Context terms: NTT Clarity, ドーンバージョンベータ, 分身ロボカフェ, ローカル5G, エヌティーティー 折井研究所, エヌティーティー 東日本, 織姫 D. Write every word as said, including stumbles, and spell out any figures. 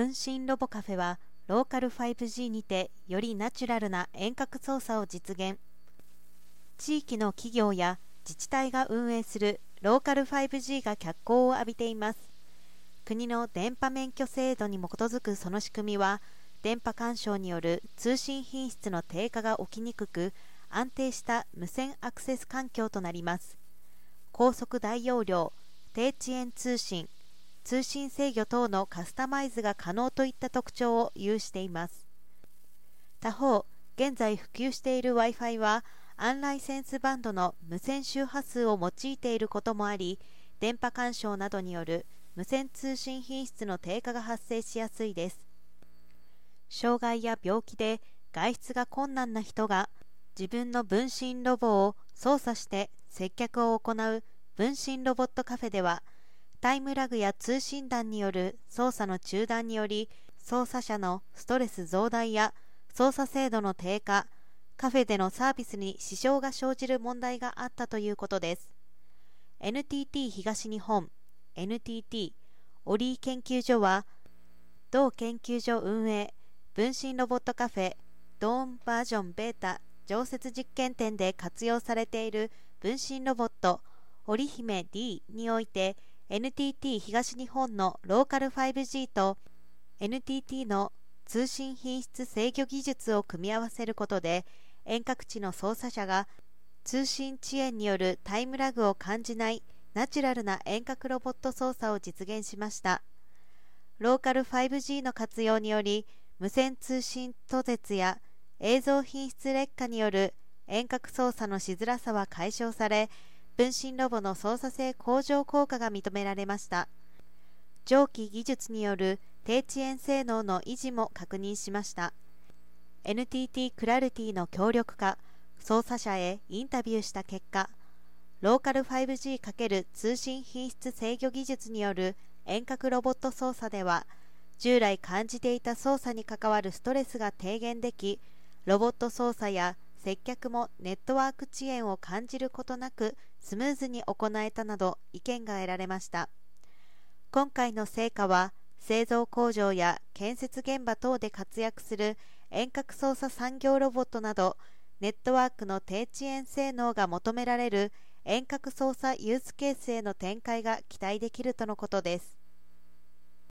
分身ロボカフェはローカル ファイブジー にてよりナチュラルな遠隔操作を実現。地域の企業や自治体が運営するローカル ファイブジー が脚光を浴びています。国の電波免許制度に基づくその仕組みは、電波干渉による通信品質の低下が起きにくく、安定した無線アクセス環境となります。高速大容量、低遅延通信、通信制御等のカスタマイズが可能といった特徴を有しています。他方、現在普及している Wi-Fi は、アンライセンスバンドの無線周波数を用いていることもあり、電波干渉などによる無線通信品質の低下が発生しやすいです。障害や病気で外出が困難な人が自分の分身ロボを操作して接客を行う分身ロボットカフェでは、タイムラグや通信断による操作の中断により、操作者のストレス増大や操作精度の低下、カフェでのサービスに支障が生じる問題があったということです。エヌティーティー 東日本、エヌティーティー 折井研究所は、同研究所運営、分身ロボットカフェ、ドーンバージョンベータ常設実験店で活用されている分身ロボット、織姫 D において、エヌティーティー 東日本のローカル ファイブジー と エヌティーティー の通信品質制御技術を組み合わせることで、遠隔地の操作者が通信遅延によるタイムラグを感じないナチュラルな遠隔ロボット操作を実現しました。ローカル ファイブジー の活用により、無線通信途絶や映像品質劣化による遠隔操作のしづらさは解消され、分身ロボの操作性向上効果が認められました。上記技術による低遅延性能の維持も確認しました。エヌティーティー Clarity の協力化、操作者へインタビューした結果、ローカル ファイブジー× 通信品質制御技術による遠隔ロボット操作では、従来感じていた操作に関わるストレスが低減でき、ロボット操作や接客もネットワーク遅延を感じることなくスムーズに行えたなど意見が得られました。今回の成果は、製造工場や建設現場等で活躍する遠隔操作産業ロボットなど、ネットワークの低遅延性能が求められる遠隔操作ユースケースへの展開が期待できるとのことです。